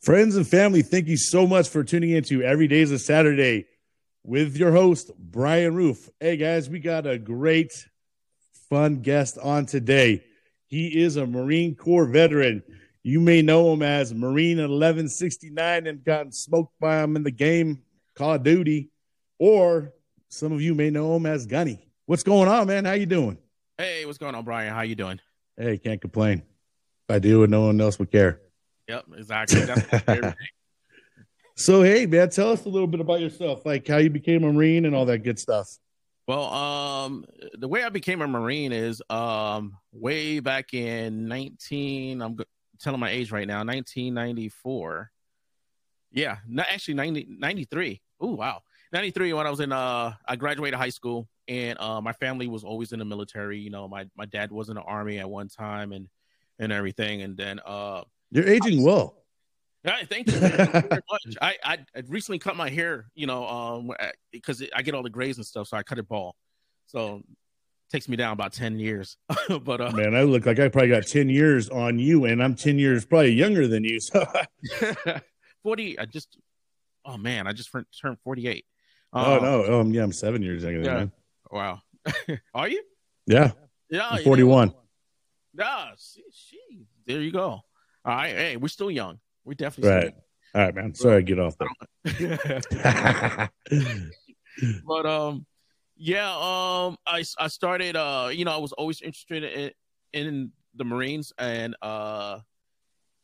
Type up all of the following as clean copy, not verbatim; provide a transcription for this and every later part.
Friends and family, thank you so much for tuning in to Every Day's a Saturday with your host, Brian Roof. Hey, guys, we got a great, fun guest on today. He is a Marine Corps veteran. You may know him as Marine 1169 and gotten smoked by him in the game Call of Duty. Or some of you may know him as Gunny. What's going on, man? How you doing? Hey, what's going on, Brian? How you doing? Hey, can't complain. If I do it, no one else would care. Yep, exactly. That's my favorite thing. So, hey, man, tell us a little bit about yourself, like how you became a Marine and all that good stuff. Well, the way I became a Marine is way back in 1994. Yeah, not actually 93. Ooh, wow. 93 when I was in, I graduated high school, and my family was always in the military. You know, my dad was in the Army at one time and everything. And then you're aging well. Yeah, thank you very much. I recently cut my hair, you know, because I get all the grays and stuff, so I cut it bald. So it takes me down about 10 years. But man, I look like I probably got 10 years on you, and I'm 10 years probably younger than you. So 40, oh, man, I just turned 48. Oh, no. Oh, yeah, I'm 7 years younger than you. Wow. Are you? Yeah. Yeah. I'm 41. Yeah, she, there you go. All right, hey, we're still young. We're definitely right. All right, man. Sorry, get off that. But yeah, I started. You know, I was always interested in the Marines, and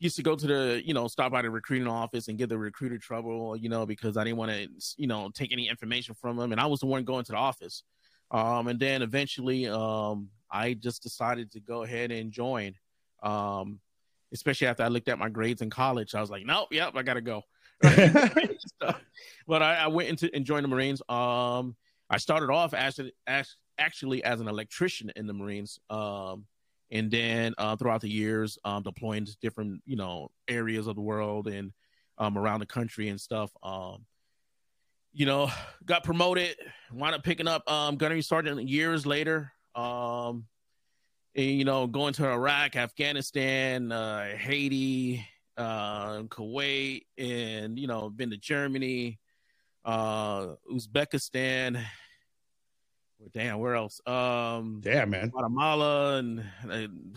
used to go to the, you know, stop by the recruiting office and give the recruiter trouble. You know, because I didn't want to, you know, take any information from them, and I was the one going to the office. And then eventually, I just decided to go ahead and join. Especially after I looked at my grades in college, I was like, nope, yep, I gotta go. But I went into and joined the Marines. I started off actually as an electrician in the Marines, and then throughout the years, deploying to different, you know, areas of the world and around the country and stuff. You know, got promoted, wound up picking up gunnery sergeant years later. And, you know, going to Iraq, Afghanistan, Haiti, Kuwait, and, you know, been to Germany, Uzbekistan. Damn, where else? Damn, man. Guatemala. And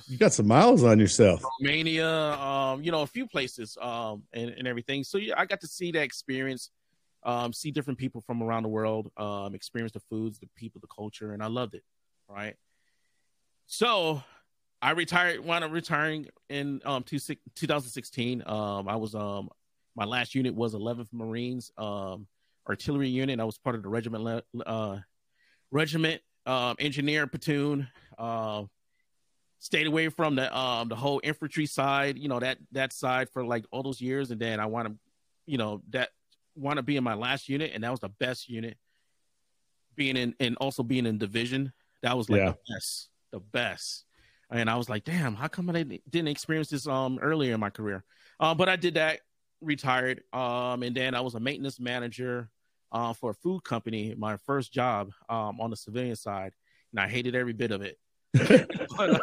you got some miles on yourself. Romania, you know, a few places and everything. So, yeah, I got to see that experience, see different people from around the world, experience the foods, the people, the culture, and I loved it, right? So I retired, wound up retiring in 2016. I was, my last unit was 11th Marines, artillery unit. I was part of the regiment, engineer platoon, stayed away from the whole infantry side, you know, that side for like all those years. And then I want to, you know, that want to be in my last unit. And that was the best unit being in, and also being in division. That was like the best. And I was like, damn, how come I didn't experience this earlier in my career? But I did that, retired, and then I was a maintenance manager for a food company, my first job on the civilian side, and I hated every bit of it. But,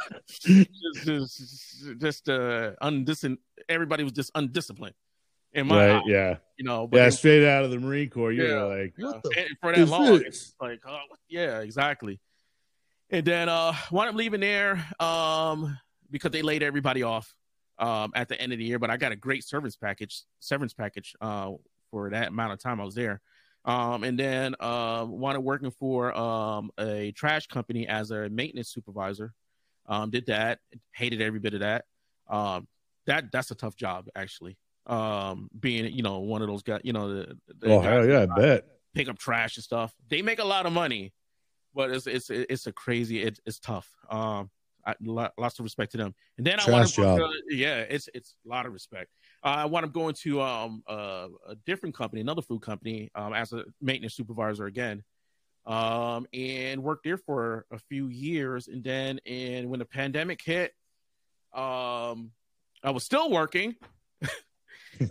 everybody was just undisciplined in my house, yeah, you know, but straight out of the Marine Corps, you're like, for that long, it's like, oh, yeah, exactly. And then wound up leaving there because they laid everybody off at the end of the year. But I got a great severance package for that amount of time I was there. And then wound up working for a trash company as a maintenance supervisor. Did that. Hated every bit of that. That's a tough job, actually. Being, you know, one of those guys, you know. The guys, hell yeah, I bet. Pick up trash and stuff. They make a lot of money. But it's a crazy, it's tough. Lots of respect to them. And then it's a lot of respect. I wound up going to a different company, another food company, as a maintenance supervisor again, and worked there for a few years. And then when the pandemic hit, I was still working.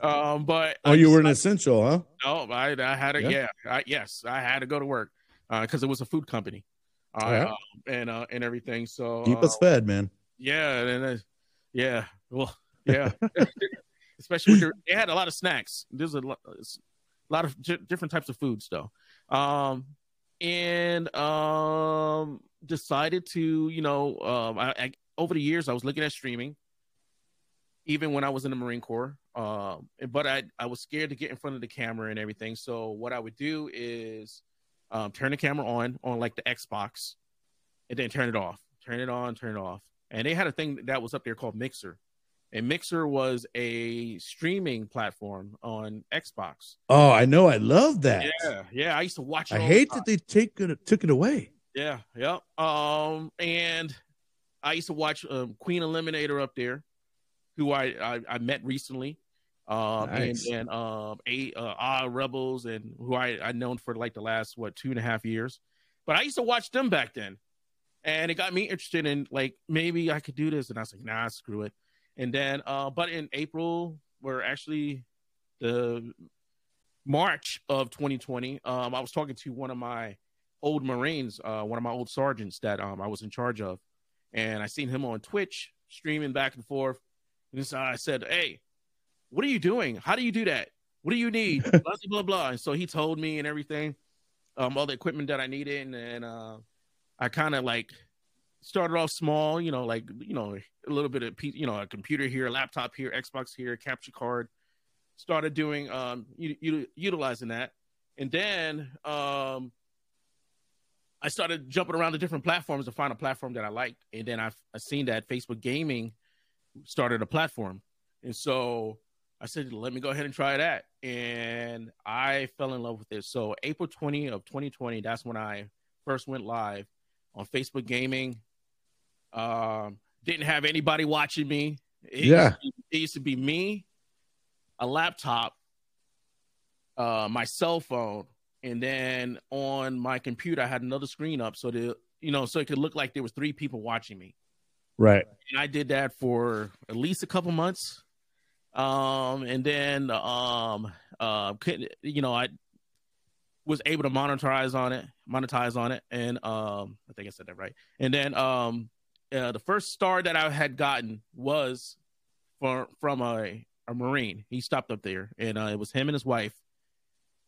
But you were an essential, huh? No, I had to. Yeah. I had to go to work. Because it was a food company, and everything. So keep us fed, man. Yeah, well, yeah. especially with your, they had a lot of snacks. There's a lot of different types of foods though. Decided to, you know, I over the years I was looking at streaming, even when I was in the Marine Corps. But I was scared to get in front of the camera and everything. So what I would do is turn the camera on like the Xbox, and then turn it off. Turn it on, turn it off. And they had a thing that was up there called Mixer. And Mixer was a streaming platform on Xbox. Oh, I know. I love that. Yeah, yeah. I used to watch it. I hate that they took it away. Yeah, yeah. And I used to watch Queen Eliminator up there, who I met recently. Nice. And Ah Rebels, and who I known for like the last, 2.5 years. But I used to watch them back then. And it got me interested in, like, maybe I could do this. And I was like, nah, screw it. And then, but in April, or actually the March of 2020, I was talking to one of my old Marines, one of my old sergeants that I was in charge of. And I seen him on Twitch streaming back and forth. And so I said, hey, what are you doing? How do you do that? What do you need? Blah, blah, blah. And so he told me and everything, all the equipment that I needed. And I kind of like started off small, a little bit of, a computer here, a laptop here, Xbox here, capture card. Started doing, utilizing that. And then I started jumping around to different platforms to find a platform that I liked. And then I seen that Facebook Gaming started a platform. And so I said, let me go ahead and try that. And I fell in love with it. So April 20 of 2020, that's when I first went live on Facebook Gaming. Didn't have anybody watching me. It used to be me, a laptop, my cell phone, and then on my computer I had another screen up so it could look like there was 3 people watching me. Right. And I did that for at least a couple months. And then I was able to monetize on it. And I think I said that right. And then the first star that I had gotten was from a Marine. He stopped up there, and it was him and his wife.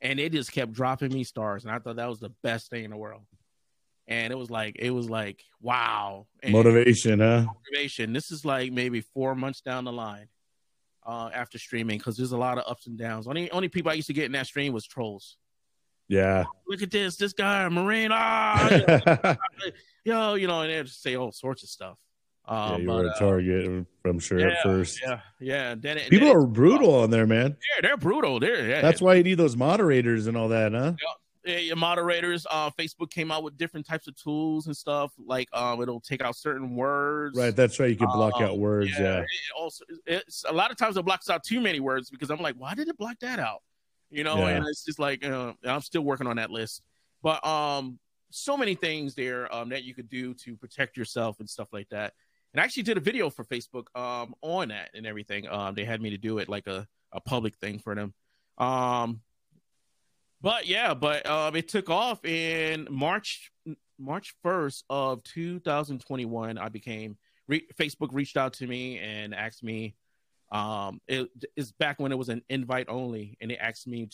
And they just kept dropping me stars. And I thought that was the best thing in the world. And it was like, wow. And motivation. This is like maybe 4 months down the line after streaming, because there's a lot of ups and downs. Only people I used to get in that stream was trolls. Yeah. Oh, look at this guy, Marine. Ah, and they just say all sorts of stuff. You were a target, I'm sure, at first. Yeah, yeah. Then people are brutal on there, man. Yeah, they're brutal. That's why you need those moderators and all that, huh? Yeah. Your moderators, Facebook came out with different types of tools and stuff. Like it'll take out certain words. Right, that's right. You can block out words. Yeah. It's a lot of times it blocks out too many words, because I'm like, why did it block that out? And it's just like I'm still working on that list. But so many things there that you could do to protect yourself and stuff like that. And I actually did a video for Facebook on that and everything. They had me to do it like a public thing for them. But it took off in March 1st of 2021. I became Facebook reached out to me and asked me. It's back when it was an invite only, and they asked me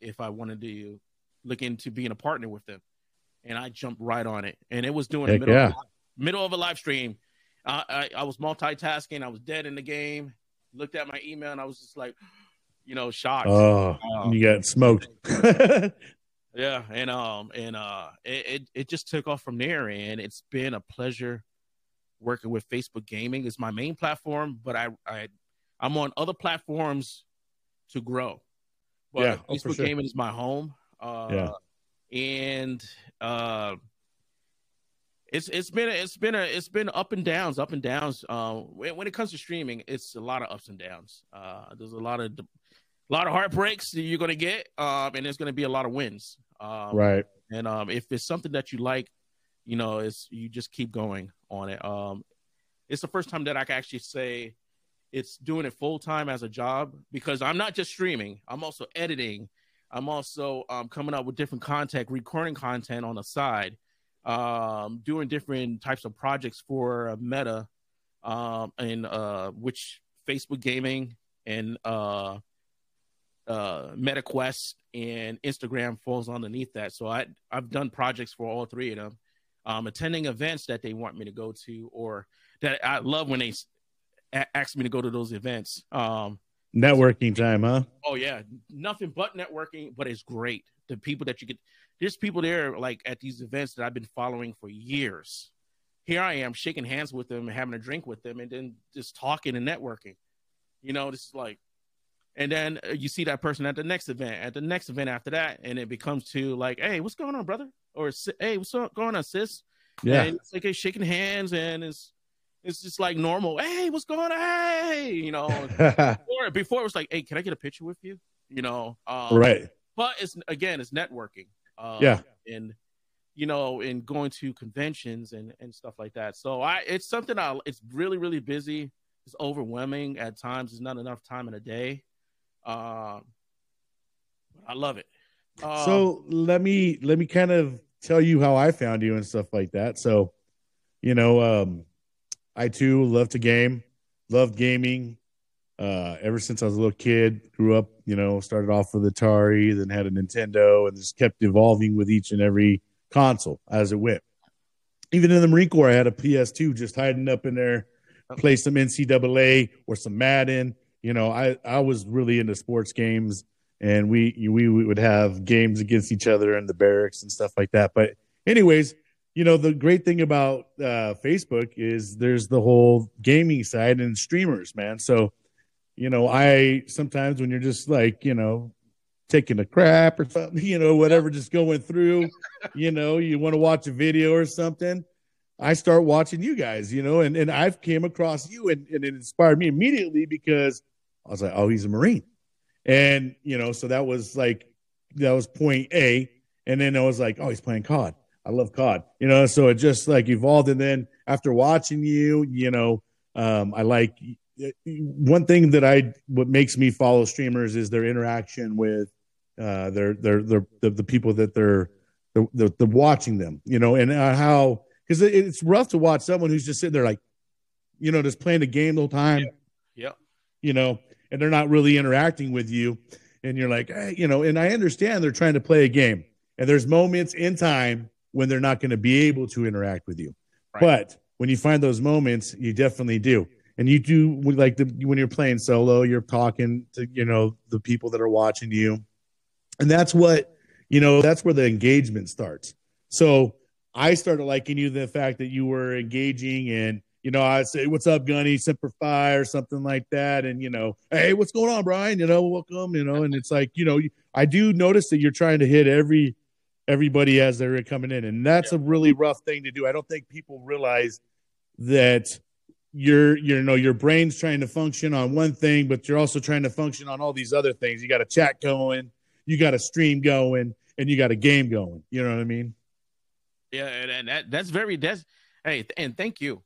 if I wanted to look into being a partner with them, and I jumped right on it. And it was during the middle of a live stream. I was multitasking. I was dead in the game. Looked at my email, and I was just like. Shocked. Oh, you got smoked. Yeah, and it just took off from there, and it's been a pleasure working with Facebook Gaming. It's my main platform, but I'm on other platforms to grow. But Facebook Gaming is my home. And it's been up and downs. When it comes to streaming, it's a lot of ups and downs. There's a lot of heartbreaks that you're going to get, and there's going to be a lot of wins. Right. And if it's something that you like, you just keep going on it. It's the first time that I can actually say it's doing it full time as a job, because I'm not just streaming. I'm also editing. I'm also coming up with different content, recording content on the side, doing different types of projects for Meta, and which Facebook Gaming and MetaQuest, and Instagram falls underneath that. So I've done projects for all three of them, attending events that they want me to go to, or that I love when they ask me to go to those events. Networking time, huh? Oh yeah, nothing but networking, but it's great. The people that you get, there's people there like at these events that I've been following for years. Here I am shaking hands with them and having a drink with them, and then just talking and networking. You know, this is like, and then you see that person at the next event after that, and it becomes to like, hey, what's going on, brother? Or hey, what's going on, sis? Yeah, and it's like it's shaking hands, and it's just like normal. Hey, what's going on? Hey, you know, before it was like, hey, can I get a picture with you? You know, right? But it's again, it's networking. And you know, and going to conventions and stuff like that. So it's something it's really, really busy. It's overwhelming at times. There's not enough time in a day. I love it. So let me kind of tell you how I found you and stuff like that. So, you know, I too love to game, loved gaming. Ever since I was a little kid, grew up, you know, started off with Atari, then had a Nintendo, and just kept evolving with each and every console as it went. Even in the Marine Corps, I had a PS2 just hiding up in there, play some NCAA or some Madden. You know, I was really into sports games, and we would have games against each other in the barracks and stuff like that. But anyways, you know, the great thing about Facebook is there's the whole gaming side and streamers, man. So, you know, I sometimes when you're just like, you know, taking a crap or something, you know, whatever, just going through, you know, you want to watch a video or something, I start watching you guys, you know, and I've came across you, and it inspired me immediately because I was like, oh, he's a Marine. And, you know, so that was like, that was point A. And then I was like, oh, he's playing COD. I love COD, you know, so it just like evolved. And then after watching you, you know, I like one thing that what makes me follow streamers is their interaction with the people that they're watching them, you know, and how, because it's rough to watch someone who's just sitting there like, you know, just playing the game the whole time. Yeah. You know, and they're not really interacting with you. And you're like, hey, you know, and I understand they're trying to play a game. And there's moments in time when they're not going to be able to interact with you. Right. But when you find those moments, you definitely do. And you do, like when you're playing solo, you're talking to, you know, the people that are watching you. And that's what, you know, that's where the engagement starts. So I started liking you, the fact that you were engaging, and, you know, I'd say, what's up, Gunny, Semper Fi, or something like that. And, you know, hey, what's going on, Brian? You know, welcome, you know, and it's like, you know, I do notice that you're trying to hit everybody as they're coming in. And that's a really rough thing to do. I don't think people realize that your brain's trying to function on one thing, but you're also trying to function on all these other things. You got a chat going, you got a stream going, and you got a game going. You know what I mean? Yeah, and that's hey, and thank you.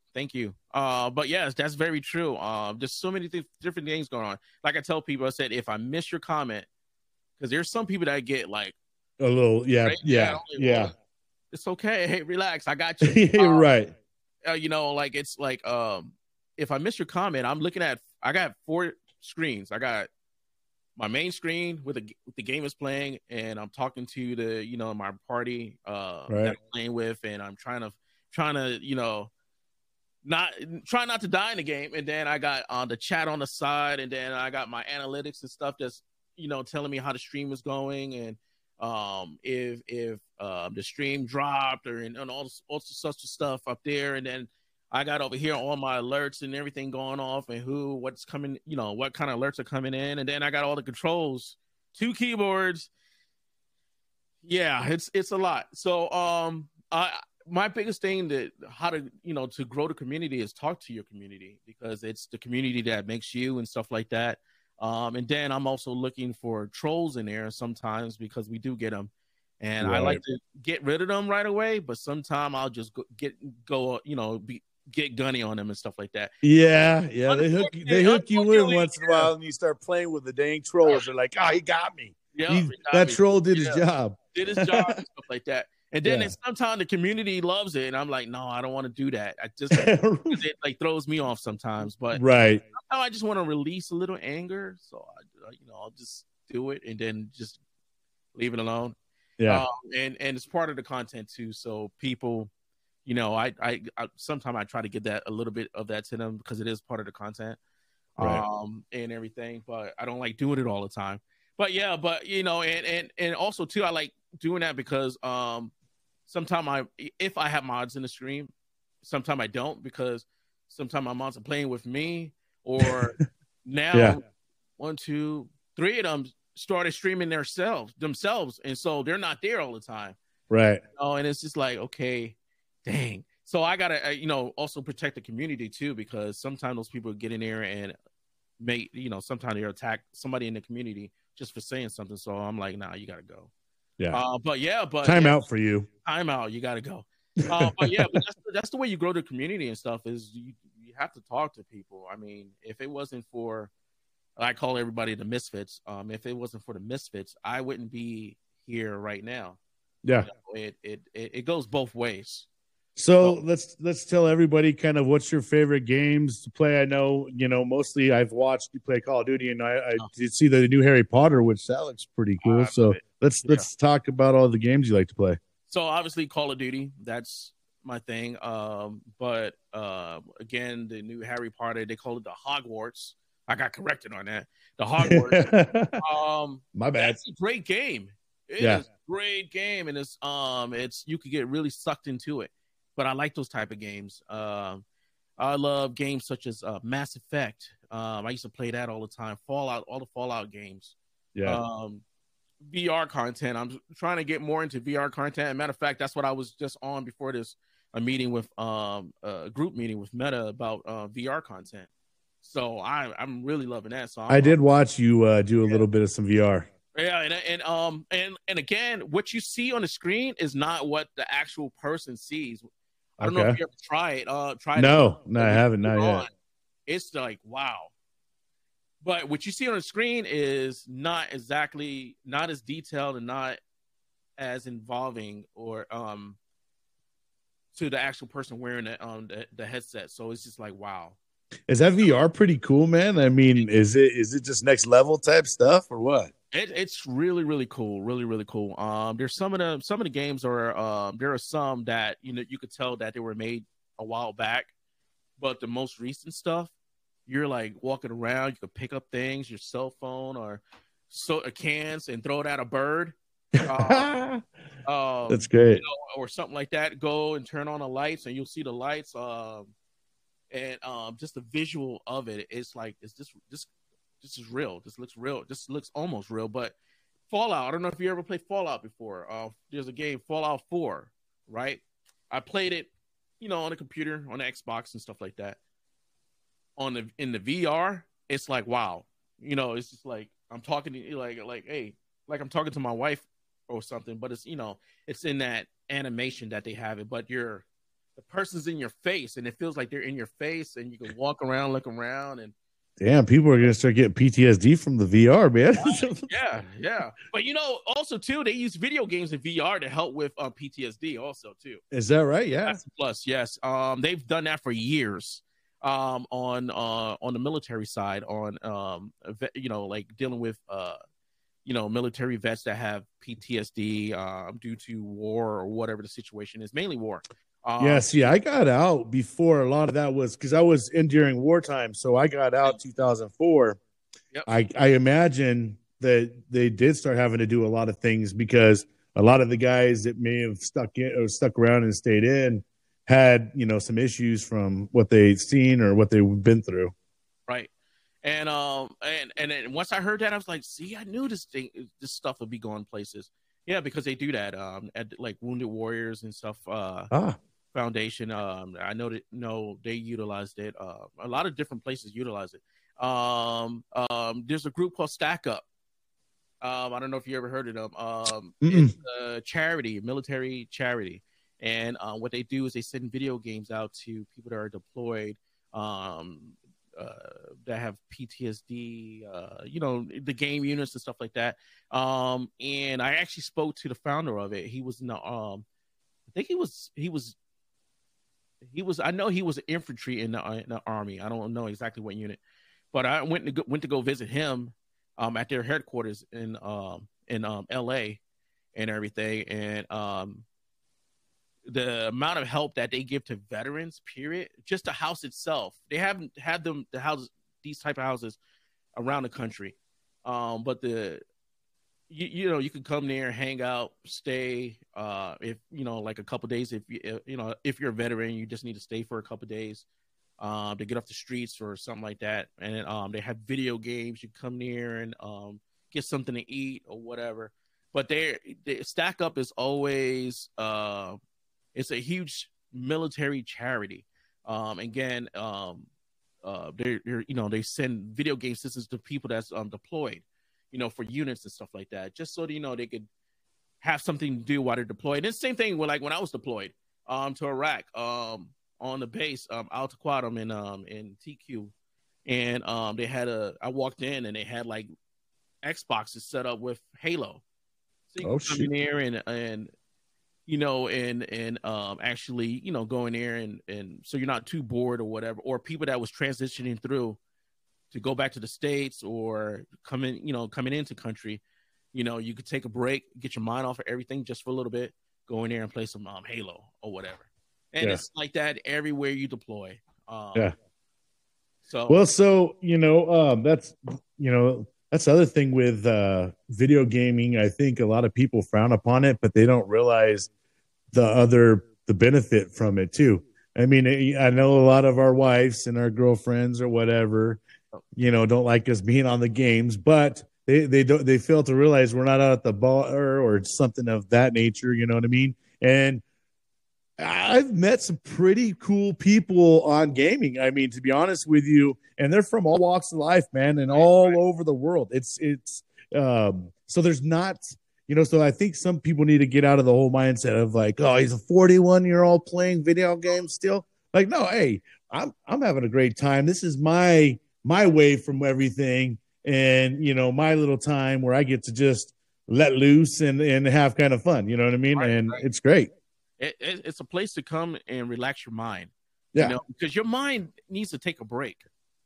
But yes, that's very true. There's so many different things going on. Like I tell people, I said, if I miss your comment, because there's some people that get like a little, it's okay. Hey, relax, I got you. Right. You know, like it's like if I miss your comment, I'm looking at, I got four screens. I got my main screen with the game is playing, and I'm talking to the, you know, my party that I'm playing with, and I'm trying to, you know, not to die in the game. And then I got on the chat on the side, and then I got my analytics and stuff that's, you know, telling me how the stream was going, and if the stream dropped, or and all such stuff up there. And then I got over here all my alerts and everything going off, and what's coming, you know, what kind of alerts are coming in. And then I got all the controls, 2 keyboards. Yeah, it's a lot. So my biggest thing that how to, you know, to grow the community is talk to your community, because it's the community that makes you and stuff like that. And then I'm also looking for trolls in there sometimes, because we do get them. And I like to get rid of them right away, but sometimes I'll just get gunny on them and stuff like that. Yeah, they hook you in once in a while, and you start playing with the dang trolls. They're like, oh, he got me. Yeah, that troll did his job. Did his job and stuff like that. And then sometimes the community loves it, and I'm like, no, I don't want to do that. I just it like throws me off sometimes. But I just want to release a little anger, so I, you know, I'll just do it and then just leave it alone. Yeah, and it's part of the content too. So people, you know, I sometimes I try to get that a little bit of that to them because it is part of the content, and everything. But I don't like doing it all the time. But yeah, but you know, and also too, I like doing that because sometimes if I have mods in the stream, sometimes I don't, because sometimes my mods are playing with me, or now 1, 2, 3 of them started streaming themselves, and so they're not there all the time. Right. Oh, you know, and it's just like, okay, dang. So I gotta, you know, also protect the community too, because sometimes those people get in there and make, you know, sometimes they attack somebody in the community just for saying something. So I'm like, nah, you gotta go. Yeah. But time out for you. Time out. You got to go. But that's the way you grow the community and stuff, is you have to talk to people. I mean, if it wasn't for, I call everybody the Misfits. If it wasn't for the Misfits, I wouldn't be here right now. Yeah. You know, it goes both ways. So let's tell everybody kind of what's your favorite games to play. I know, you know, mostly I've watched you play Call of Duty, and I did see the new Harry Potter, which that looks pretty cool. So let's talk about all the games you like to play. So obviously Call of Duty, that's my thing. But again, the new Harry Potter, they call it the Hogwarts. I got corrected on that. The Hogwarts. My bad. It's a great game. It is a great game, and it's you could get really sucked into it. But I like those type of games. I love games such as Mass Effect. I used to play that all the time. Fallout, all the Fallout games. Yeah. VR content. I'm trying to get more into VR content. As a matter of fact, that's what I was just on before this, a meeting with a group meeting with Meta about VR content. So I'm really loving that. So I did watch you do a little bit of some VR. Yeah, and again, what you see on the screen is not what the actual person sees. I don't know if you ever try it. No, I haven't. Not yet. It's like, wow. But what you see on the screen is not as detailed and not as involving or to the actual person wearing the headset. So it's just like, wow. Is that VR pretty cool, man? I mean, is it just next level type stuff or what? It's really, really cool. Really, really cool. There's some of the games are there are some that, you know, you could tell that they were made a while back, but the most recent stuff, you're like walking around, you could pick up things, your cell phone or soda cans, and throw it at a bird. That's great. You know, or something like that. Go and turn on the lights, and you'll see the lights. Just the visual of it, it's like, is this? This is real. This looks real. This looks almost real. But Fallout, I don't know if you ever played Fallout before. There's a game, Fallout 4, right? I played it, you know, on a computer, on the Xbox and stuff like that. In the VR, it's like, wow. You know, it's just like I'm talking to you like hey, like I'm talking to my wife or something, but it's, you know, it's in that animation that they have it, but the person's in your face, and it feels like they're in your face, and you can walk around, look around, and damn, people are going to start getting PTSD from the VR, man. Yeah. But, you know, also, too, they use video games in VR to help with PTSD also, too. Is that right? Yeah. That's a plus, yes. They've done that for years on the military side, on, you know, like dealing with, you know, military vets that have PTSD due to war or whatever the situation is, mainly war. I got out before a lot of that was because I was in during wartime. So I got out 2004. Yep. I imagine that they did start having to do a lot of things because a lot of the guys that may have stuck in or stuck around and stayed in had, you know, some issues from what they'd seen or what they've been through. Right. And once I heard that, I was like, see, I knew this stuff would be going places. Yeah, because they do that at like Wounded Warriors and stuff. Foundation. I know that. No, they utilized it. A lot of different places utilize it. There's a group called Stack Up. I don't know if you ever heard of them. It's a charity, military charity, and what they do is they send video games out to people that are deployed, that have PTSD, you know, the game units and stuff like that. And I actually spoke to the founder of it. He was in the think he was I know he was infantry in the army. I don't know exactly what unit, but I went to go visit him at their headquarters in LA and everything. And the amount of help that they give to veterans, period, just the house itself. They haven't had these type of houses around the country. But you can come there, hang out, stay, if you know, like a couple days, if you're a veteran, you just need to stay for a couple days to get off the streets or something like that. And they have video games. You come there and get something to eat or whatever. But they Stack Up is always it's a huge military charity. They send video game systems to people that's deployed, for units and stuff like that, just so they could have something to do while they're deployed. And it's the same thing with, like, when I was deployed to Iraq on the base, Al Taquadum in TQ, and they had I walked in and they had like Xboxes set up with Halo. So you can come in there and actually, go in there and so you're not too bored or whatever, or people that was transitioning through to go back to the States or coming into country, you could take a break, get your mind off of everything just for a little bit, go in there and play some Halo or whatever. And it's like that everywhere you deploy. That's the other thing with video gaming. I think a lot of people frown upon it, but they don't realize the benefit from it too. I mean, I know a lot of our wives and our girlfriends or whatever, don't like us being on the games, but they fail to realize we're not out at the bar or something of that nature. You know what I mean? And I've met some pretty cool people on gaming. I mean, to be honest with you, and they're from all walks of life, man, and all over the world. So there's not, so I think some people need to get out of the whole mindset of like, oh, he's a 41-year-old playing video games still. Like, no, hey, I'm having a great time. This is my way from everything, and my little time where I get to just let loose and have kind of fun. You know what I mean? Right. It's great. It's a place to come and relax your mind, because your mind needs to take a break.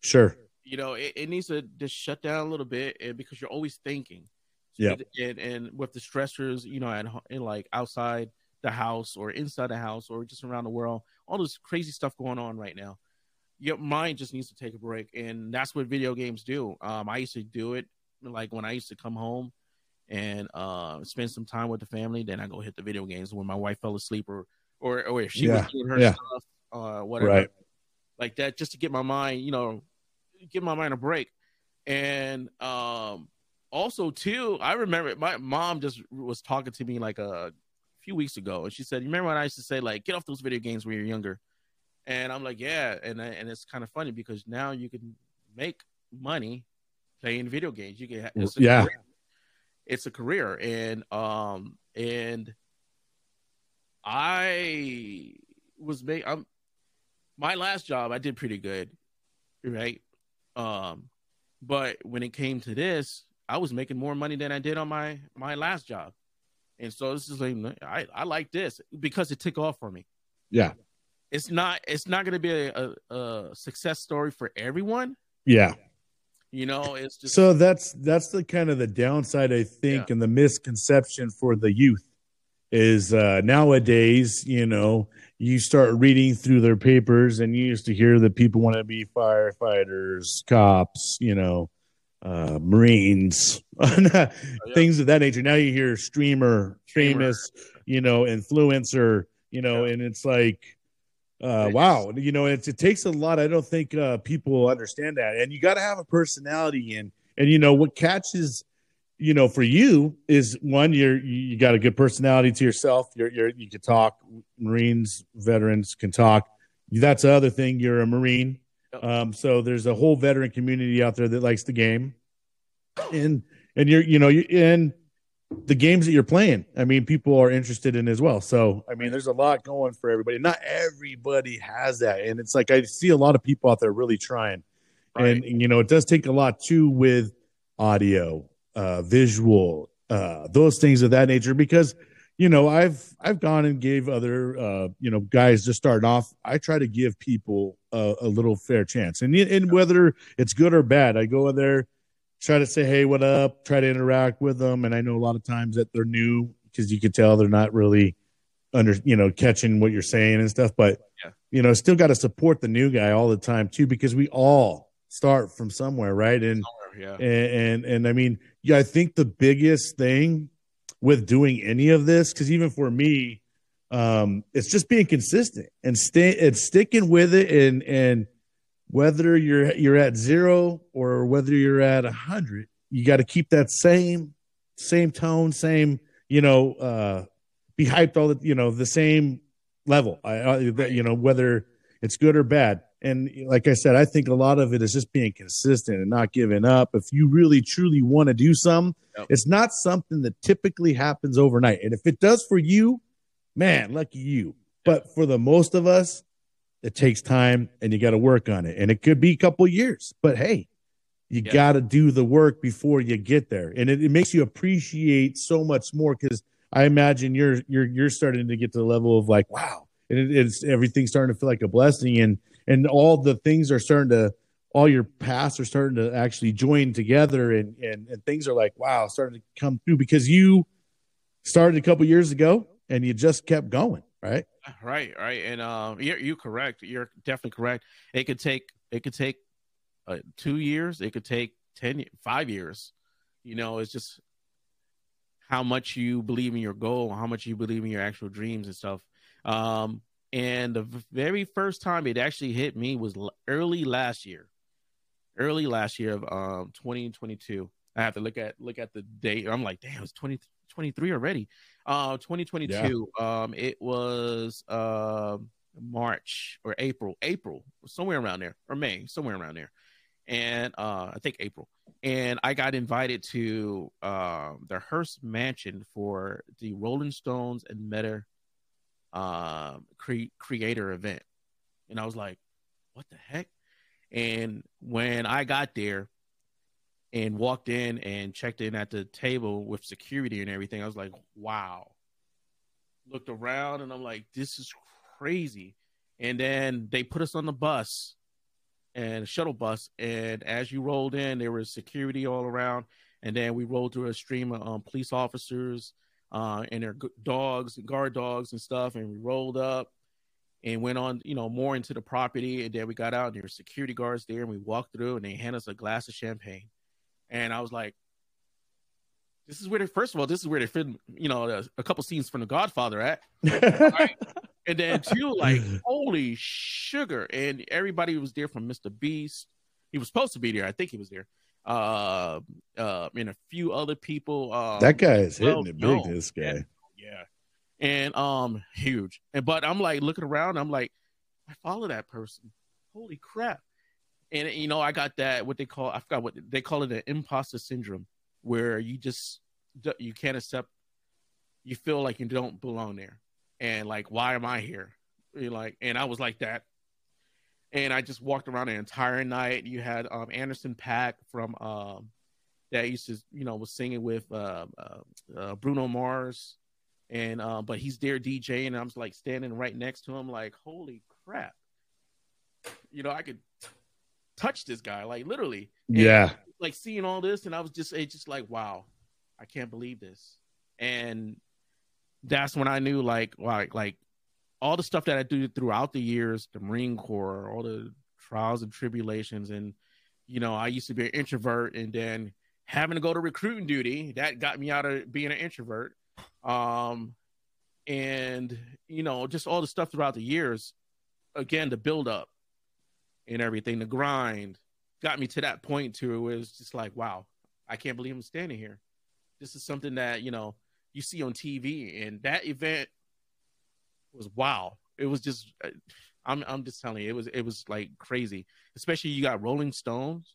Sure. It needs to just shut down a little bit, and because you're always thinking. Yeah. And with the stressors, like outside the house or inside the house or just around the world, all this crazy stuff going on right now, your mind just needs to take a break. And that's what video games do. I used to do it like when I used to come home and spend some time with the family, then I go hit the video games when my wife fell asleep or if she was doing her stuff, whatever, right, like that, just to get my mind, give my mind a break. And also too, I remember my mom just was talking to me like a few weeks ago, and she said, "You remember when I used to say like get off those video games when you're younger?" And I'm like, "Yeah," and it's kind of funny because now you can make money playing video games. You can, it's a career. And my last job I did pretty good, right? But when it came to this, I was making more money than I did on my last job, and so this is like I like this because it took off for me. Yeah, it's not going to be a success story for everyone. Yeah. It's just so that's the kind of the downside, I think, and the misconception for the youth is nowadays, you start reading through their papers and you used to hear that people want to be firefighters, cops, Marines, things of that nature. Now you hear famous, influencer, and it's like, wow. It takes a lot. I don't think people understand that. And you got to have a personality and what catches, for you is one, you got a good personality to yourself. You can talk. Marines, veterans can talk. That's the other thing. You're a Marine. So there's a whole veteran community out there that likes the game and you're in the games that you're playing, I mean, people are interested in as well. So, I mean, there's a lot going for everybody. Not everybody has that. And it's like I see a lot of people out there really trying. Right. And, it does take a lot, too, with audio, visual, those things of that nature. Because, you know, I've gone and gave other, you know, guys just starting off. I try to give people a little fair chance, and whether it's good or bad, I go in there, try to say, hey, what up? Try to interact with them. And I know a lot of times that they're new because you can tell they're not really catching what you're saying and stuff, but you know, still got to support the new guy all the time too, because we all start from somewhere. Right. And I mean, yeah, I think the biggest thing with doing any of this, cause even for me, it's just being consistent and sticking with it. And whether you're at 0 or whether you're at 100, you got to keep that same tone, same, be hyped all the, the same level, whether it's good or bad. And like I said, I think a lot of it is just being consistent and not giving up. If you really, truly want to do something, it's not something that typically happens overnight. And if it does for you, man, lucky you. But for the most of us, it takes time and you got to work on it. And it could be a couple of years, but hey, you got to do the work before you get there. And it makes you appreciate so much more, because I imagine you're starting to get to the level of like, wow, and it's everything's starting to feel like a blessing, and all the things are starting to, all your paths are starting to actually join together, and things are like, wow, starting to come through, because you started a couple years ago and you just kept going, right? Right. And you're correct. You're definitely correct. It could take 2 years. It could take 5 years. You know, it's just how much you believe in your goal, how much you believe in your actual dreams and stuff. And the very first time it actually hit me was early last year of 2022. I have to look at the date. I'm like, damn, it's 2023 already. 2022. Yeah. It was March or April, somewhere around there, or May, somewhere around there. And I think April. And I got invited to the Hearst Mansion for the Rolling Stones and Meta creator event. And I was like, what the heck? And when I got there and walked in and checked in at the table with security and everything, I was like, wow. Looked around and I'm like, this is crazy. And then they put us on the bus, and shuttle bus, and as you rolled in, there was security all around, and then we rolled through a stream of police officers and their dogs, guard dogs and stuff, and we rolled up and went on, more into the property, and then we got out, and there were security guards there, and we walked through, and they handed us a glass of champagne, and I was like, this is where they fit, a couple scenes from The Godfather at. Right? And then too, like, holy sugar. And everybody was there from Mr. Beast. He was supposed to be there. I think he was there. And a few other people. That guy is hitting it big, this guy. Yeah. And huge. But I'm like looking around, I'm like, I follow that person. Holy crap. And I got that, I forgot what they call it, an imposter syndrome, where you can't accept, you feel like you don't belong there. And like, why am I here? And I was like that. And I just walked around the entire night. You had Anderson .Paak from that used to, was singing with Bruno Mars, and but he's there DJing. And I was like standing right next to him, like, holy crap! I could touch this guy, like literally. And, like seeing all this, and I was just like, wow, I can't believe this. And that's when I knew, like all the stuff that I do throughout the years, the Marine Corps, all the trials and tribulations. And, I used to be an introvert, and then having to go to recruiting duty, that got me out of being an introvert. And, just all the stuff throughout the years, again, the build up and everything, the grind got me to that point too. It was just like, wow, I can't believe I'm standing here. This is something that, you see on TV, and that event was wow. It was just, I'm just telling you, it was like crazy. Especially you got Rolling Stones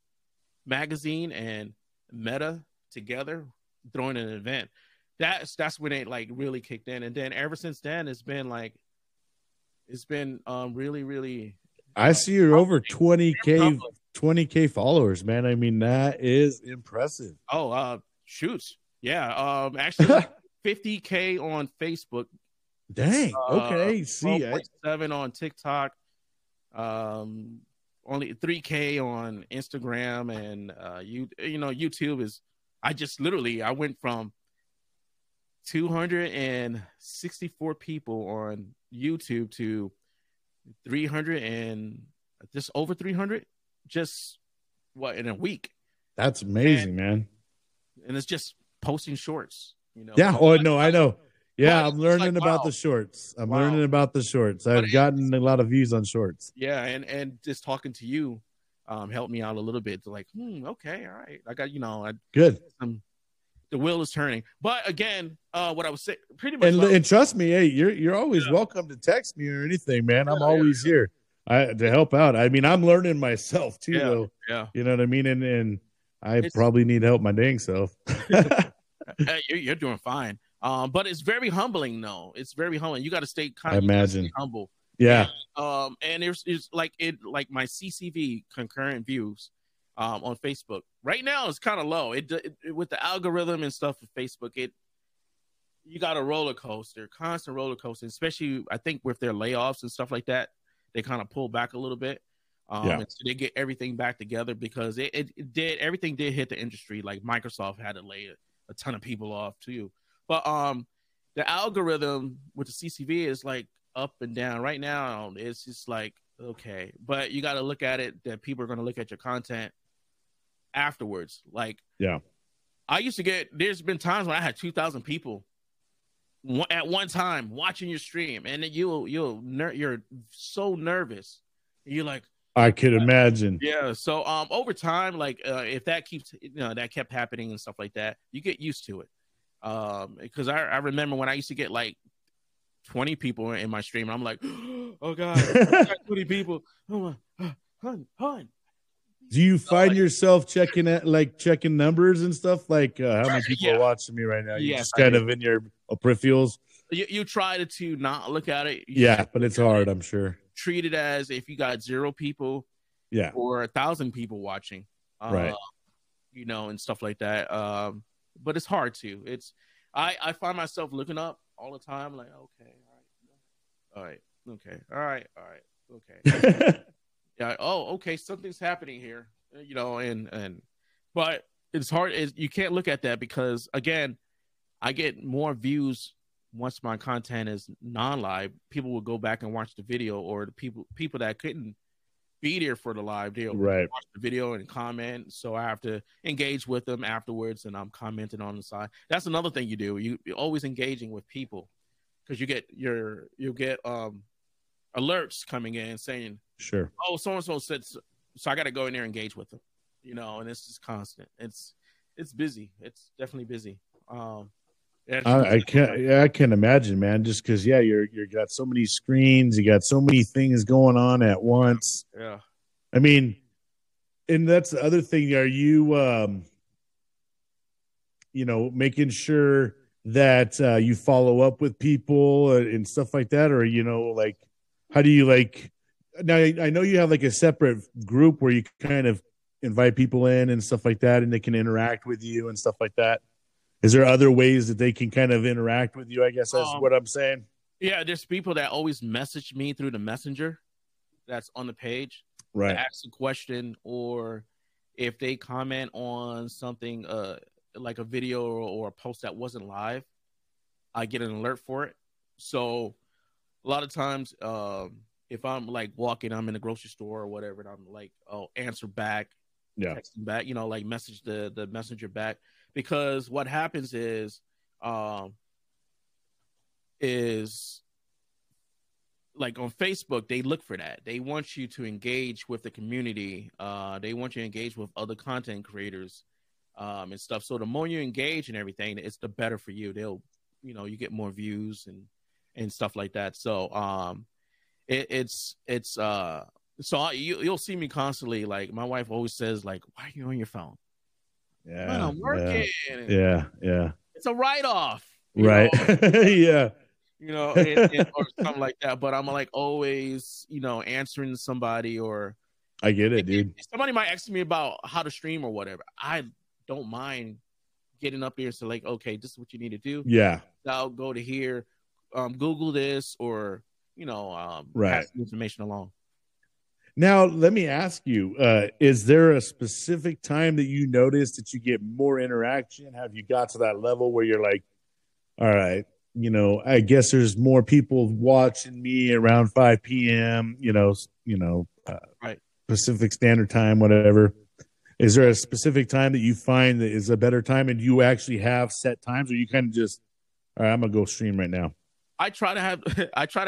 magazine and Meta together throwing an event. That's when it like really kicked in, and then ever since then it's been really, really. I see you're over 20k followers, man. I mean, that is impressive. Oh, shoots. Yeah, actually. 50K on Facebook. Dang. Okay. See, 1.7 on TikTok. Only 3K on Instagram, and you know YouTube is. I went from 264 people on YouTube to 300 and just over 300 just in a week. That's amazing, man. And it's just posting shorts, you know. Yeah. Oh no, I know. Yeah, I'm learning about the shorts. I've gotten a lot of views on shorts. Yeah, and just talking to you helped me out a little bit. Like, okay, all right. I got, good. The wheel is turning. But again, what I was saying, pretty much. And trust me, hey, you're always welcome to text me or anything, man. I'm always here to help out. I mean, I'm learning myself too, though. Yeah. You know what I mean? And I probably need help my dang self. You're doing fine. But it's very humbling, though. It's very humbling. You got to stay kind of humble. Yeah. And it's like my CCV concurrent views on Facebook right now is kind of low. It with the algorithm and stuff with Facebook, you got a roller coaster, constant roller coaster. Especially I think with their layoffs and stuff like that, they kind of pull back a little bit. And so they get everything back together because everything did hit the industry. Like Microsoft had to lay a ton of people off too. But the algorithm with the CCV is like up and down. Right now, it's just like, okay. But you got to look at it that people are going to look at your content afterwards. Like, yeah, I used to there's been times when I had 2,000 people at one time watching your stream. And then you're so nervous. You're like, I could imagine. Yeah. So over time, like if that keeps, that kept happening and stuff like that, you get used to it. Because I remember when I used to get like 20 people in my stream, and I'm like, oh God, I got 20 people. Oh my, hun. Do you find yourself checking numbers and stuff? Like how many people are watching me right now? You're just kind of in your peripherals. You try to not look at it. Yeah, but it's hard, I'm sure. Treat it as if you got 0 people or 1,000 people watching. Right. And stuff like that. But it's hard to. I find myself looking up all the time, like, okay, all right, okay, all right, okay. Yeah, okay, something's happening here, but it's hard. You can't look at that because, again, I get more views once my content is non-live. People will go back and watch the video, or the people that couldn't be there for the live deal, right? Watch the video and comment, so I have to engage with them afterwards, and I'm commenting on the side. That's another thing you do. You're always engaging with people because you get your alerts coming in saying, sure, oh, so and so said so I got to go in there and engage with them, and it's just constant. It's busy. It's definitely busy. I can imagine, man. Just because, you got so many screens, you got so many things going on at once. Yeah, I mean, and that's the other thing. Are you, making sure that you follow up with people and stuff like that, or like, how do you like? Now I know you have like a separate group where you kind of invite people in and stuff like that, and they can interact with you and stuff like that. Is there other ways that they can kind of interact with you? I guess that's what I'm saying. Yeah, there's people that always message me through the messenger that's on the page. Right. To ask a question, or if they comment on something like a video or a post that wasn't live, I get an alert for it. So a lot of times if I'm like walking, I'm in the grocery store or whatever, and I'm like, oh, answer back, texting back, like message the messenger back. Because what happens is like on Facebook, they look for that. They want you to engage with the community. They want you to engage with other content creators and stuff. So the more you engage in everything, it's the better for you. They'll, you get more views and stuff like that. So you'll see me constantly. Like my wife always says, like, why are you on your phone? Yeah, man, I'm working. Yeah. It's a write-off, right? Yeah, or something like that. But I'm like always, answering somebody, or I get it, dude. Somebody might ask me about how to stream or whatever. I don't mind getting up there. So like, okay, this is what you need to do. Yeah. I'll go to here, Google this, or, you know, pass the information along. Now, let me ask you, is there a specific time that you notice that you get more interaction? Have you got to that level where you're like, all right, you know, I guess there's more people watching me around 5 p.m., Pacific Standard Time, whatever. Is there a specific time that you find that is a better time, and do you actually have set times, or you kind of just, all right, I'm going to go stream right now? I try to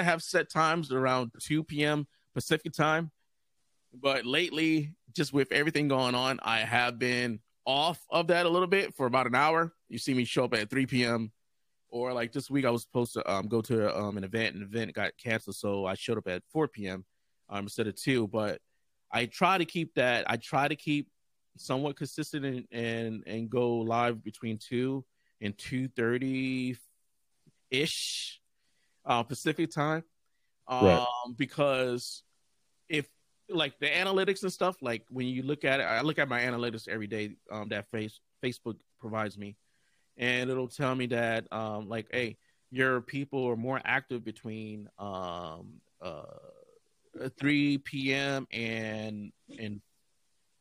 have set times around 2 p.m. Pacific Time. But lately, just with everything going on, I have been off of that a little bit for about an hour. You see me show up at 3 p.m. Or like this week, I was supposed to go to an event, and the event got canceled. So I showed up at 4 p.m. Instead of 2. But I try to keep that. I try to keep somewhat consistent and go live between 2 and 2:30-ish Pacific time. Because if, like, the analytics and stuff, like when you look at it, I look at my analytics every day that Facebook provides me, and it'll tell me that like, hey, your people are more active between 3 p.m. and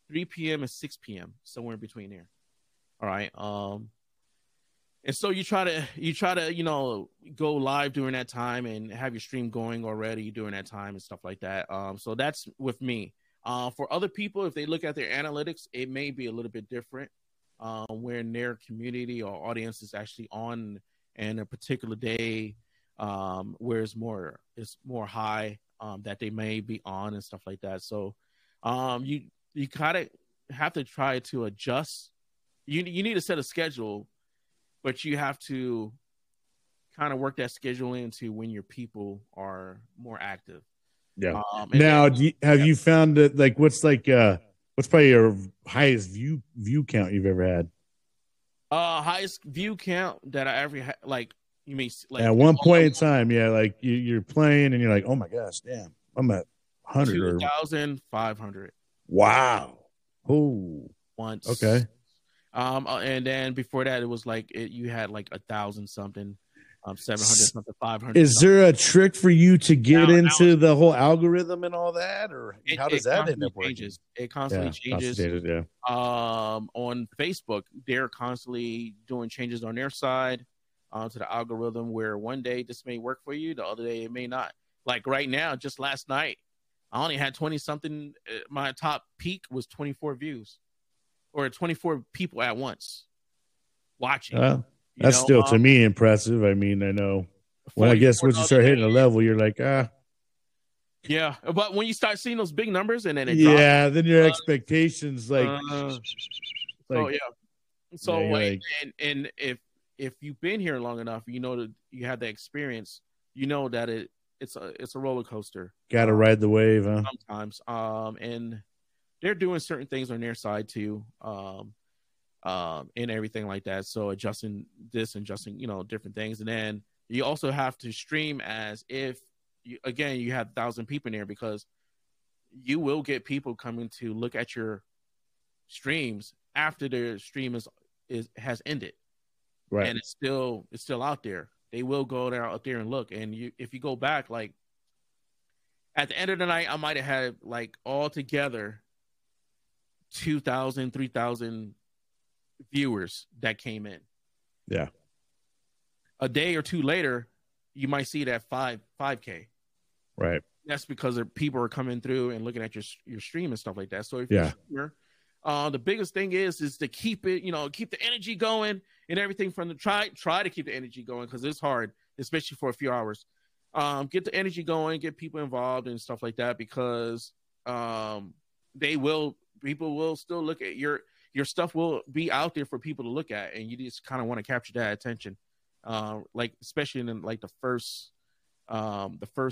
3 p.m. and 6 p.m. somewhere in between there. All right. And so you try to, you know, go live during that time and have your stream going already during that time and stuff like that. So that's with me. For other people, if they look at their analytics, it may be a little bit different when their community or audience is actually on in a particular day where it's more high that they may be on and stuff like that. So you kind of have to try to adjust. You need to set a schedule, but you have to kind of work that schedule into when your people are more active. Yeah. Now, have you found that, like, what's probably your highest view count you've ever had? Highest view count that I ever had. Like, you mean, like, at one point in time, yeah, like you're playing and you're like, oh my gosh, damn, I'm at 100 2,500. Wow. Oh. Once. Okay. And then before that, it was like you had like 1,000 something, 700 something, 500. Is there a trick for you to get into the whole algorithm and all that, or how does that end up working? It constantly changes. Yeah. On Facebook, they're constantly doing changes on their side to the algorithm, where one day this may work for you, the other day it may not. Like right now, just last night, I only had 20 something. My top peak was 24 views. Or 24 people at once watching. That's still, to me, impressive. I mean, I know. Well, I guess once you start hitting a level, you're like, ah. Yeah, but when you start seeing those big numbers and then it drops. Yeah, then your expectations, oh, yeah. So, yeah, and if you've been here long enough, you know that you have the experience. You know that it's a roller coaster. Got to ride the wave, huh? Sometimes. And they're doing certain things on their side too, and everything like that. So adjusting this and adjusting, you know, different things. And then you also have to stream as if you have 1,000 people in there, because you will get people coming to look at your streams after their stream has ended. Right. And it's still out there. They will go there out there and look. And if you go back, like at the end of the night, I might've had like all together 2,000, 3,000 viewers that came in. Yeah. A day or two later, you might see that 5K. Right. That's because people are coming through and looking at your stream and stuff like that. So if you're the biggest thing is to keep it, you know, keep the energy going and everything from the try to keep the energy going, because it's hard, especially for a few hours. Get the energy going, get people involved and stuff like that, because people will still look at your stuff, will be out there for people to look at, and you just kind of want to capture that attention, like especially in like the first 3 to 4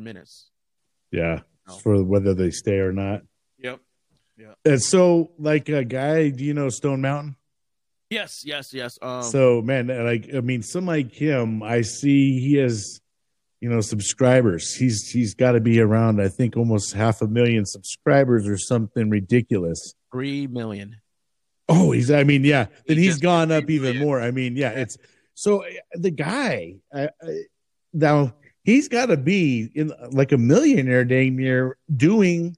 minutes. Yeah, you know? For whether they stay or not. Yep. Yeah. And so, like, a guy, do you know Stone Mountain? Yes. So, man, like, I mean, somebody like him, I see he has, you know, subscribers. He's got to be around, I think, almost 500,000 subscribers or something ridiculous. 3 million. Oh, he's, I mean, yeah. Then he's gone up even more. I mean, yeah, it's so the guy now he's got to be in like a millionaire dang near doing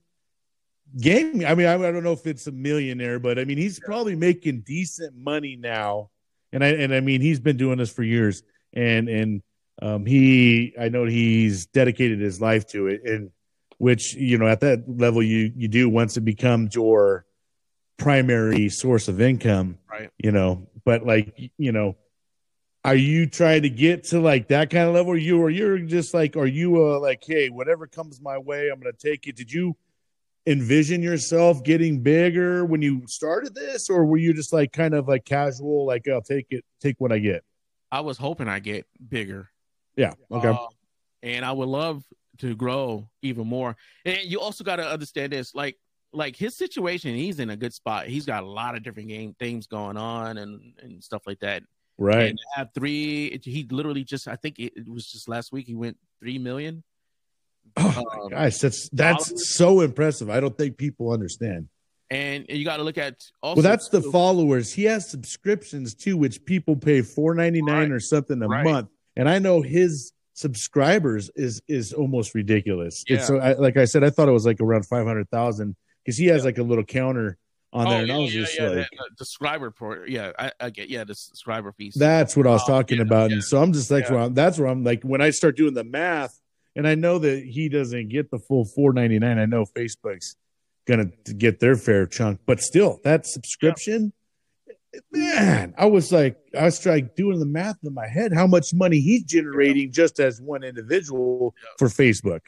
gaming. I mean, I don't know if it's a millionaire, but I mean, he's probably making decent money now. And I mean, he's been doing this for years and I know he's dedicated his life to it, and which, you know, at that level you do once it becomes your primary source of income, right? You know, but like, you know, are you trying to get to like that kind of level? You're just like, are you like, hey, whatever comes my way, I'm going to take it. Did you envision yourself getting bigger when you started this, or were you just like kind of like casual, like I'll take what I get? I was hoping I get bigger. Yeah. Okay. And I would love to grow even more. And you also got to understand this, like his situation, he's in a good spot. He's got a lot of different game things going on and stuff like that. Right. And have he literally just, I think it was just last week, he went 3 million. Oh my gosh, that's so impressive. I don't think people understand. And you got to look at also. Well, that's the followers. He has subscriptions too, which people pay $4.99 or something a month. And I know his subscribers is almost ridiculous. Yeah. So, like I said, I thought it was like around 500,000 because he has like a little counter on there. The subscriber port. Yeah, I get. Yeah, the subscriber piece. That's what I was talking about. Yeah. And so I'm just like, that's where I'm like, when I start doing the math. And I know that he doesn't get the full $4.99. I know Facebook's going to get their fair chunk, but still, that subscription, man, I was like doing the math in my head, how much money he's generating just as one individual for Facebook.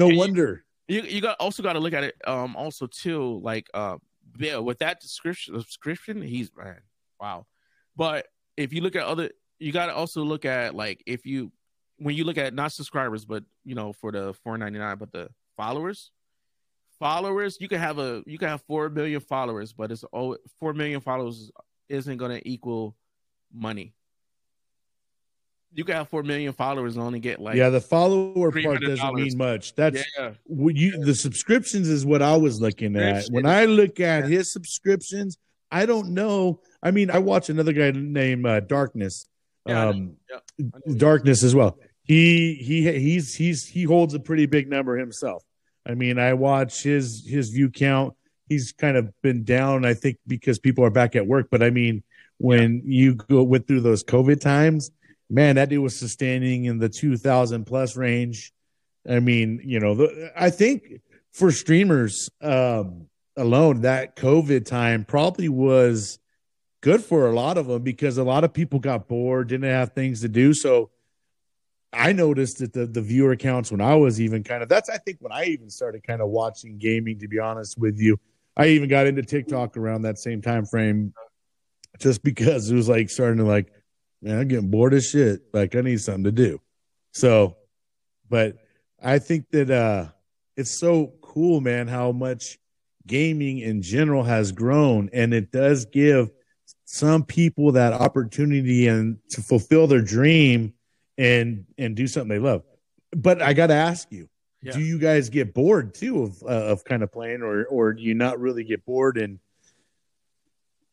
No wonder. You got to look at it also too, like with that subscription, he's, man, wow. But if you look at you got to also look at like when you look at not subscribers, but you know, for the $4.99, but the followers, you can have 4 million followers, but 4 million followers isn't going to equal money. You can have 4 million followers and only get like the follower part doesn't mean much. That's the subscriptions is what I was looking at. When I look at his subscriptions, I don't know. I mean, I watch another guy named Darkness. Yeah, Darkness as well. He holds a pretty big number himself. I mean, I watch his view count. He's kind of been down, I think, because people are back at work. But I mean, when you went through those COVID times, man, that dude was sustaining in the 2,000 plus range. I mean, you know, I think for streamers alone, that COVID time probably was good for a lot of them because a lot of people got bored, didn't have things to do. So I noticed that the viewer counts when I was even kind of, that's, I think when I even started kind of watching gaming, to be honest with you, I even got into TikTok around that same time frame, just because it was like starting to like, man, I'm getting bored as shit. Like I need something to do. So, but I think that it's so cool, man, how much gaming in general has grown, and it does give some people that opportunity and to fulfill their dream and do something they love. But I got to ask you, do you guys get bored too of kind of playing, or do you not really get bored? And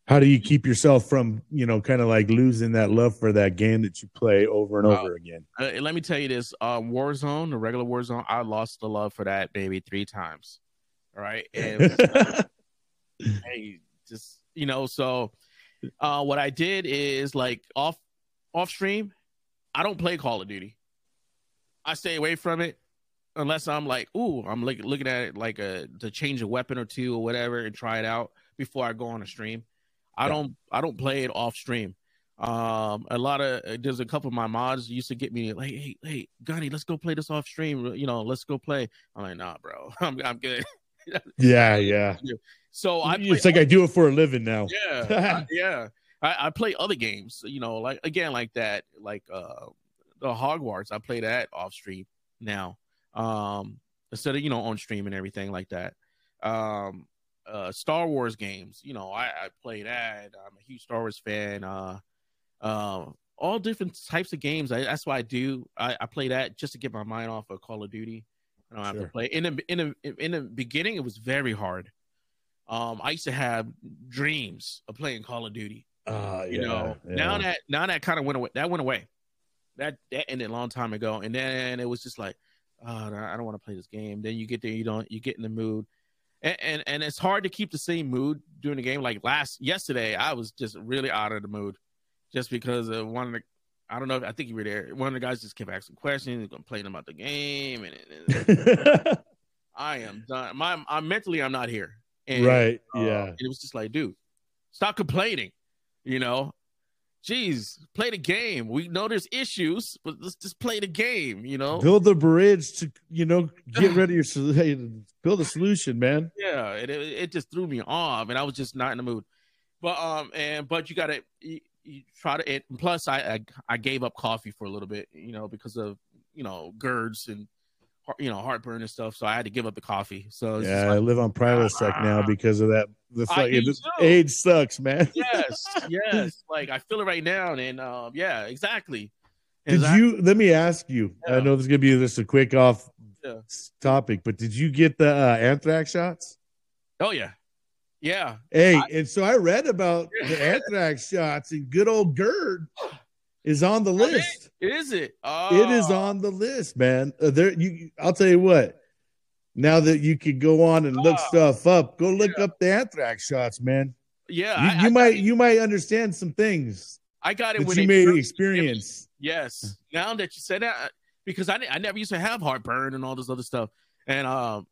how do you keep yourself from, you know, kind of like losing that love for that game that you play over and over again? Let me tell you this, Warzone, the regular Warzone, I lost the love for that maybe 3 times. All right. And hey, just, you know, so what I did is like off stream, I don't play Call of Duty. I stay away from it unless I'm like, ooh, I'm looking at it like to change a weapon or two or whatever and try it out before I go on a stream. I don't play it off stream. There's a couple of my mods used to get me like, hey, Gunny, let's go play this off stream. You know, let's go play. I'm like, nah, bro, I'm good. Yeah. So it's like I do it for a living now. Yeah, I play other games, you know, like again, like that, like the Hogwarts. I play that off stream now, instead of, you know, on stream and everything like that. Star Wars games, you know, I play that. I'm a huge Star Wars fan. All different types of games. That's why I do. I play that just to get my mind off of Call of Duty. I don't have to play. In the beginning, it was very hard. I used to have dreams of playing Call of Duty. Now that kind of went away. That went away. That ended a long time ago. And then it was just like, I don't want to play this game. Then you get there, you get in the mood, and it's hard to keep the same mood during the game. Like yesterday, I was just really out of the mood, just because of one of the, I don't know, I think you were there. One of the guys just kept asking questions, complaining about the game, and I am done. I'm mentally not here. And, right. Yeah. And it was just like, dude, stop complaining. You know, jeez, play the game. We know there's issues, but let's just play the game. You know, build the bridge to, you know, get rid of your solution. Build a solution, man. Yeah, it just threw me off, and I was just not in the mood. But but you gotta you try to. And plus, I gave up coffee for a little bit, you know, because of GERDs and heartburn and stuff. So I had to give up the coffee. So it's I live on Prilosec now because of that. It's like age sucks, man. Yes, yes. Like I feel it right now, and yeah, exactly. Let me ask you. Yeah. I know this is gonna be just a quick off topic, but did you get the anthrax shots? Oh yeah, yeah. Hey, and so I read about the anthrax shots, and good old GERD is on the list. Is it? Oh. It is on the list, man. I'll tell you what. Now that you can go on and look stuff up, go look up the anthrax shots, man. Yeah, you might understand some things. I got it when you made experience. Yes, now that you said that, because I never used to have heartburn and all this other stuff, and I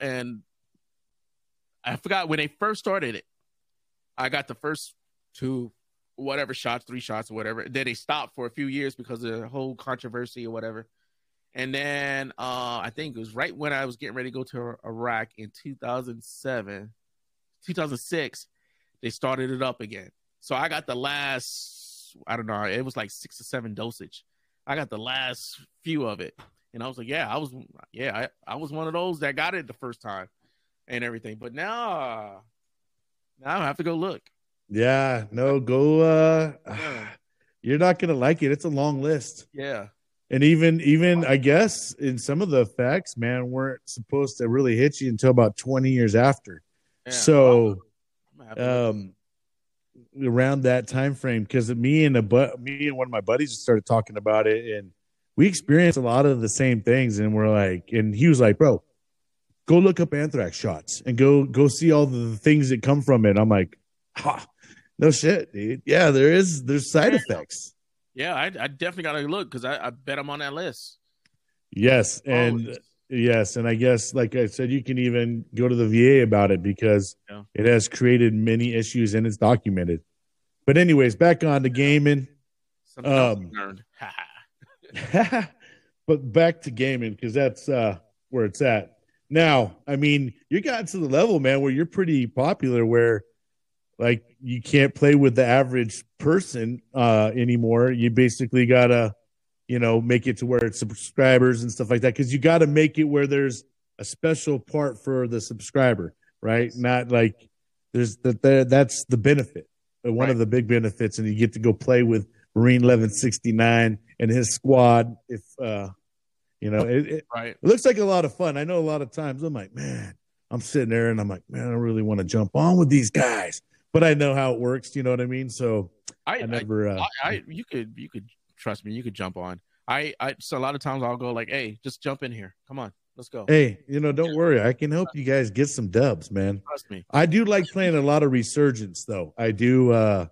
forgot when they first started it. I got the first two. Whatever shots, 3 shots or whatever. Then they stopped for a few years because of the whole controversy or whatever. And then I think it was right when I was getting ready to go to Iraq in 2007, 2006, they started it up again. So I got the last, I don't know, it was like 6 or 7 dosage. I got the last few of it. And I was like, I was one of those that got it the first time and everything. But now I have to go look. Yeah, no, go. You're not gonna like it. It's a long list. Yeah, and even I guess in some of the effects, man, weren't supposed to really hit you until about 20 years after. Yeah, so, around that time frame, because me and one of my buddies started talking about it, and we experienced a lot of the same things, and we're like, and he was like, bro, go look up anthrax shots and go see all the things that come from it. I'm like, ha. No shit, dude. Yeah, there's side effects. Yeah, I definitely gotta look because I bet I'm on that list. Yes, and I guess like I said, you can even go to the VA about it because it has created many issues and it's documented. But anyways, back on to gaming. But back to gaming because that's where it's at. Now, I mean, you got to the level, man, where you're pretty popular where like you can't play with the average person anymore. You basically gotta, make it to where it's subscribers and stuff like that. Cause you gotta make it where there's a special part for the subscriber, right? Not like there's that's the benefit. One right. of the big benefits. And you get to go play with Marine 1169 and his squad. If, it looks like a lot of fun. I know a lot of times I'm like, man, I'm sitting there and I'm like, man, I really want to jump on with these guys. But I know how it works, you know what I mean. So I never. You could trust me. You could jump on. So a lot of times I'll go like, "Hey, just jump in here. Come on, let's go." Hey, don't worry. I can help you guys get some dubs, man. Trust me. I do like playing a lot of Resurgence, though. I do the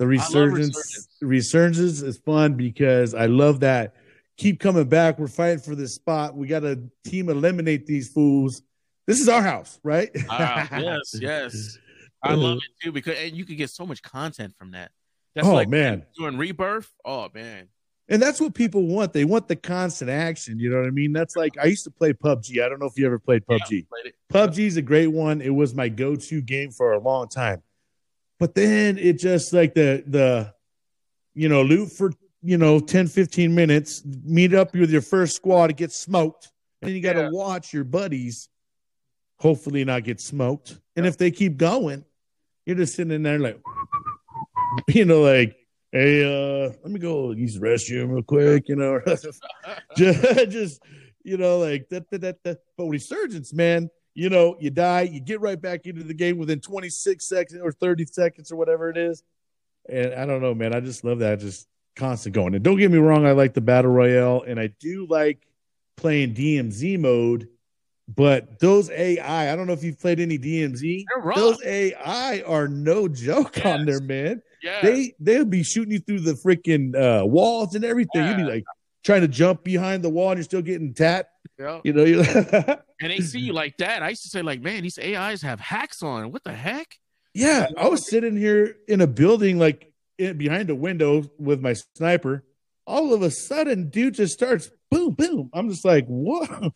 Resurgence. Resurgence is fun because I love that. Keep coming back. We're fighting for this spot. We got to team eliminate these fools. This is our house, right? Yes, yes. I love it too because you could get so much content from that. That's man, doing Rebirth. Oh man, and that's what people want. They want the constant action. You know what I mean? That's like I used to play PUBG. I don't know if you ever played PUBG. Yeah, PUBG is a great one. It was my go-to game for a long time. But then it just like the loot for 10, 15 minutes, meet up with your first squad, it gets smoked, and then you got to watch your buddies hopefully not get smoked. And if they keep going. You're just sitting in there like, like, hey, let me go use the restroom real quick, just like that. But Resurgence, man, you know, you die, you get right back into the game within 26 seconds or 30 seconds or whatever it is. And I don't know, man. I just love that. Just constant going. And don't get me wrong. I like the Battle Royale, and I do like playing DMZ mode. But those AI, I don't know if you've played any DMZ. Those AI are no joke on there, man. Yes. They'll be shooting you through the freaking walls and everything. Yeah. You'll be like trying to jump behind the wall and you're still getting tapped. Yeah. You know, and they see you like that. I used to say, like, man, these AIs have hacks on. What the heck? Yeah, I was sitting here in a building, like behind a window with my sniper. All of a sudden, dude just starts boom, boom. I'm just like, whoa.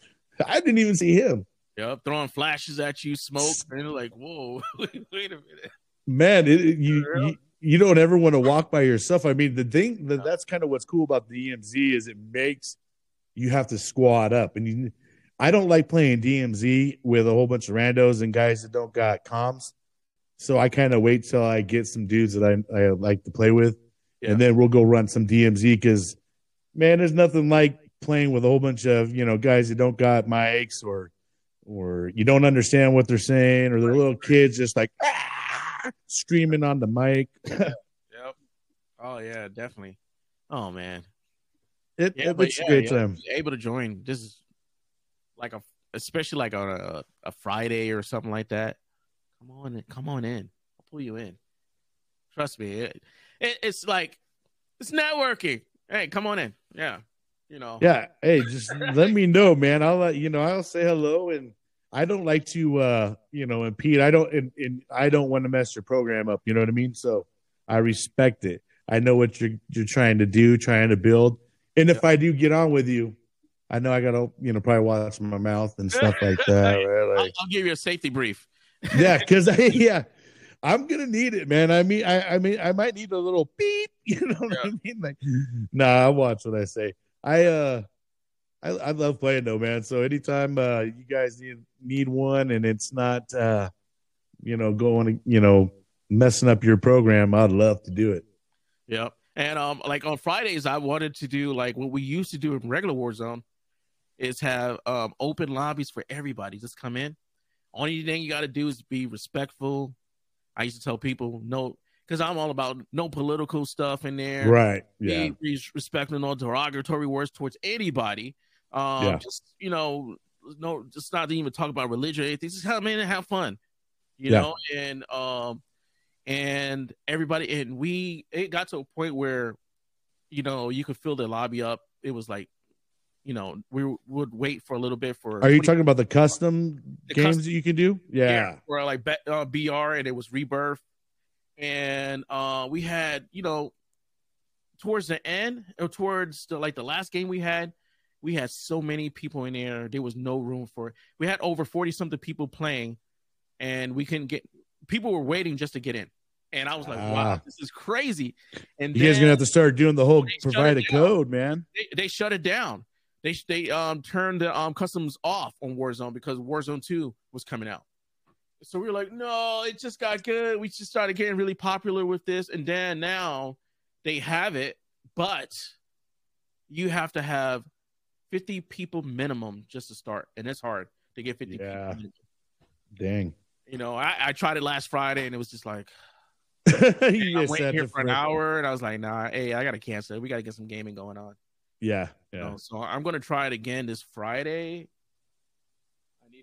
I didn't even see him. Yep, throwing flashes at you, smoke, and they're like, whoa, wait a minute. Man, you don't ever want to walk by yourself. I mean, the thing, that's kind of what's cool about the DMZ is it makes you have to squad up. And I don't like playing DMZ with a whole bunch of randos and guys that don't got comms. So I kind of wait till I get some dudes that I like to play with, and then we'll go run some DMZ because, man, there's nothing like playing with a whole bunch of, you know, guys that don't got mics or you don't understand what they're saying, or they're little kids just like screaming on the mic. Yep. Oh yeah, definitely. Oh man. It's a great time. Able to join. This is like especially like on a Friday or something like that. Come on in. I'll pull you in. Trust me. It's like, it's networking. Hey, come on in. Yeah. You know, yeah. Hey, just let me know, man. I'll let you know. I'll say hello, and I don't like to, you know, impede. I don't want to mess your program up. You know what I mean? So I respect it. I know what you're trying to do, trying to build. And if I do get on with you, I know I gotta, you know, probably watch my mouth and stuff like that. Right? Like, I'll give you a safety brief. Yeah, because I'm gonna need it, man. I mean, I might need a little beep. You know what I mean? Like, I watch what I say. I love playing though, man. So anytime you guys need one and it's not you know, going, you know, messing up your program, I'd love to do it. Yep. And like on Fridays I wanted to do like what we used to do in regular Warzone is have open lobbies for everybody. Just come in. Only thing you gotta do is be respectful. I used to tell people no, because I'm all about no political stuff in there. Right. Yeah. Be respectful, no derogatory words towards anybody. Just, you know, no, just not to even talk about religion or anything. Just come in and have fun, you know? And everybody, and it got to a point where, you know, you could fill the lobby up. It was like, you know, we would wait for a little bit for. Are you talking about the custom games that you can do? Yeah. Or like BR, and it was Rebirth. And we had, you know, towards the end or towards the last game we had so many people in there. There was no room for it. We had over 40 something people playing, and we couldn't get. People were waiting just to get in, and I was like, "Wow, this is crazy!" And you guys gonna have to start doing the whole provide a code, man. They shut it down. They turned the customs off on Warzone because Warzone 2 was coming out. So we were like, no, it just got good. We just started getting really popular with this. And then now they have it, but you have to have 50 people minimum just to start. And it's hard to get 50 people minimum. Dang. You know, I tried it last Friday, and it was just like, I went here for an hour, and I was like, nah, hey, I got to cancel it. We got to get some gaming going on. Yeah. You know, so I'm going to try it again this Friday.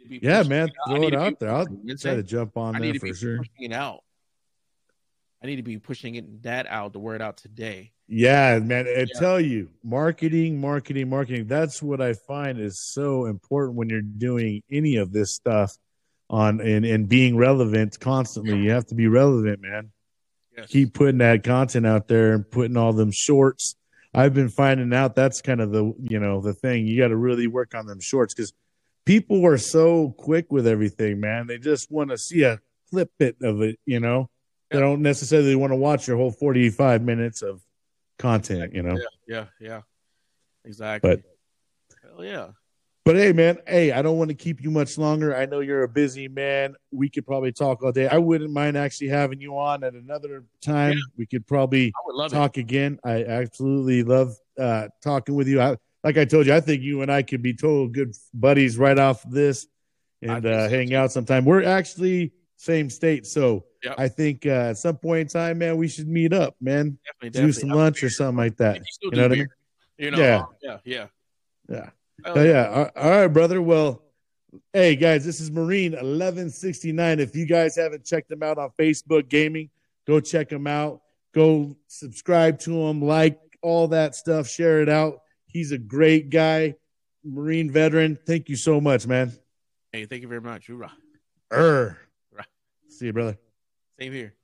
Yeah, man, throw it out there. I'll try to jump on there for sure. I need to be pushing the word out today. Yeah, man, I tell you, marketing. That's what I find is so important when you're doing any of this stuff on and being relevant constantly. You have to be relevant, man. Yes. Keep putting that content out there and putting all them shorts. I've been finding out that's kind of the, you know, the thing. You got to really work on them shorts because people are so quick with everything, man. They just want to see a clip bit of it, you know. They don't necessarily want to watch your whole 45 minutes of content, you know. Yeah. Exactly. But hey, man, I don't want to keep you much longer. I know you're a busy man. We could probably talk all day. I wouldn't mind actually having you on at another time. Yeah. We could probably talk again. I absolutely love talking with you. Like I told you, I think you and I could be total good buddies right off this. and hang out sometime. We're actually same state, so yep. I think at some point in time, man, we should meet up, man. Definitely. Do some lunch or something like that. You know what I mean? You know, yeah. Yeah. All right, brother. Well, hey, guys, this is Marine 1169. If you guys haven't checked them out on Facebook Gaming, go check them out. Go subscribe to him, like all that stuff, share it out. He's a great guy, Marine veteran. Thank you so much, man. Hey, thank you very much. Hoorah. See you, brother. Same here.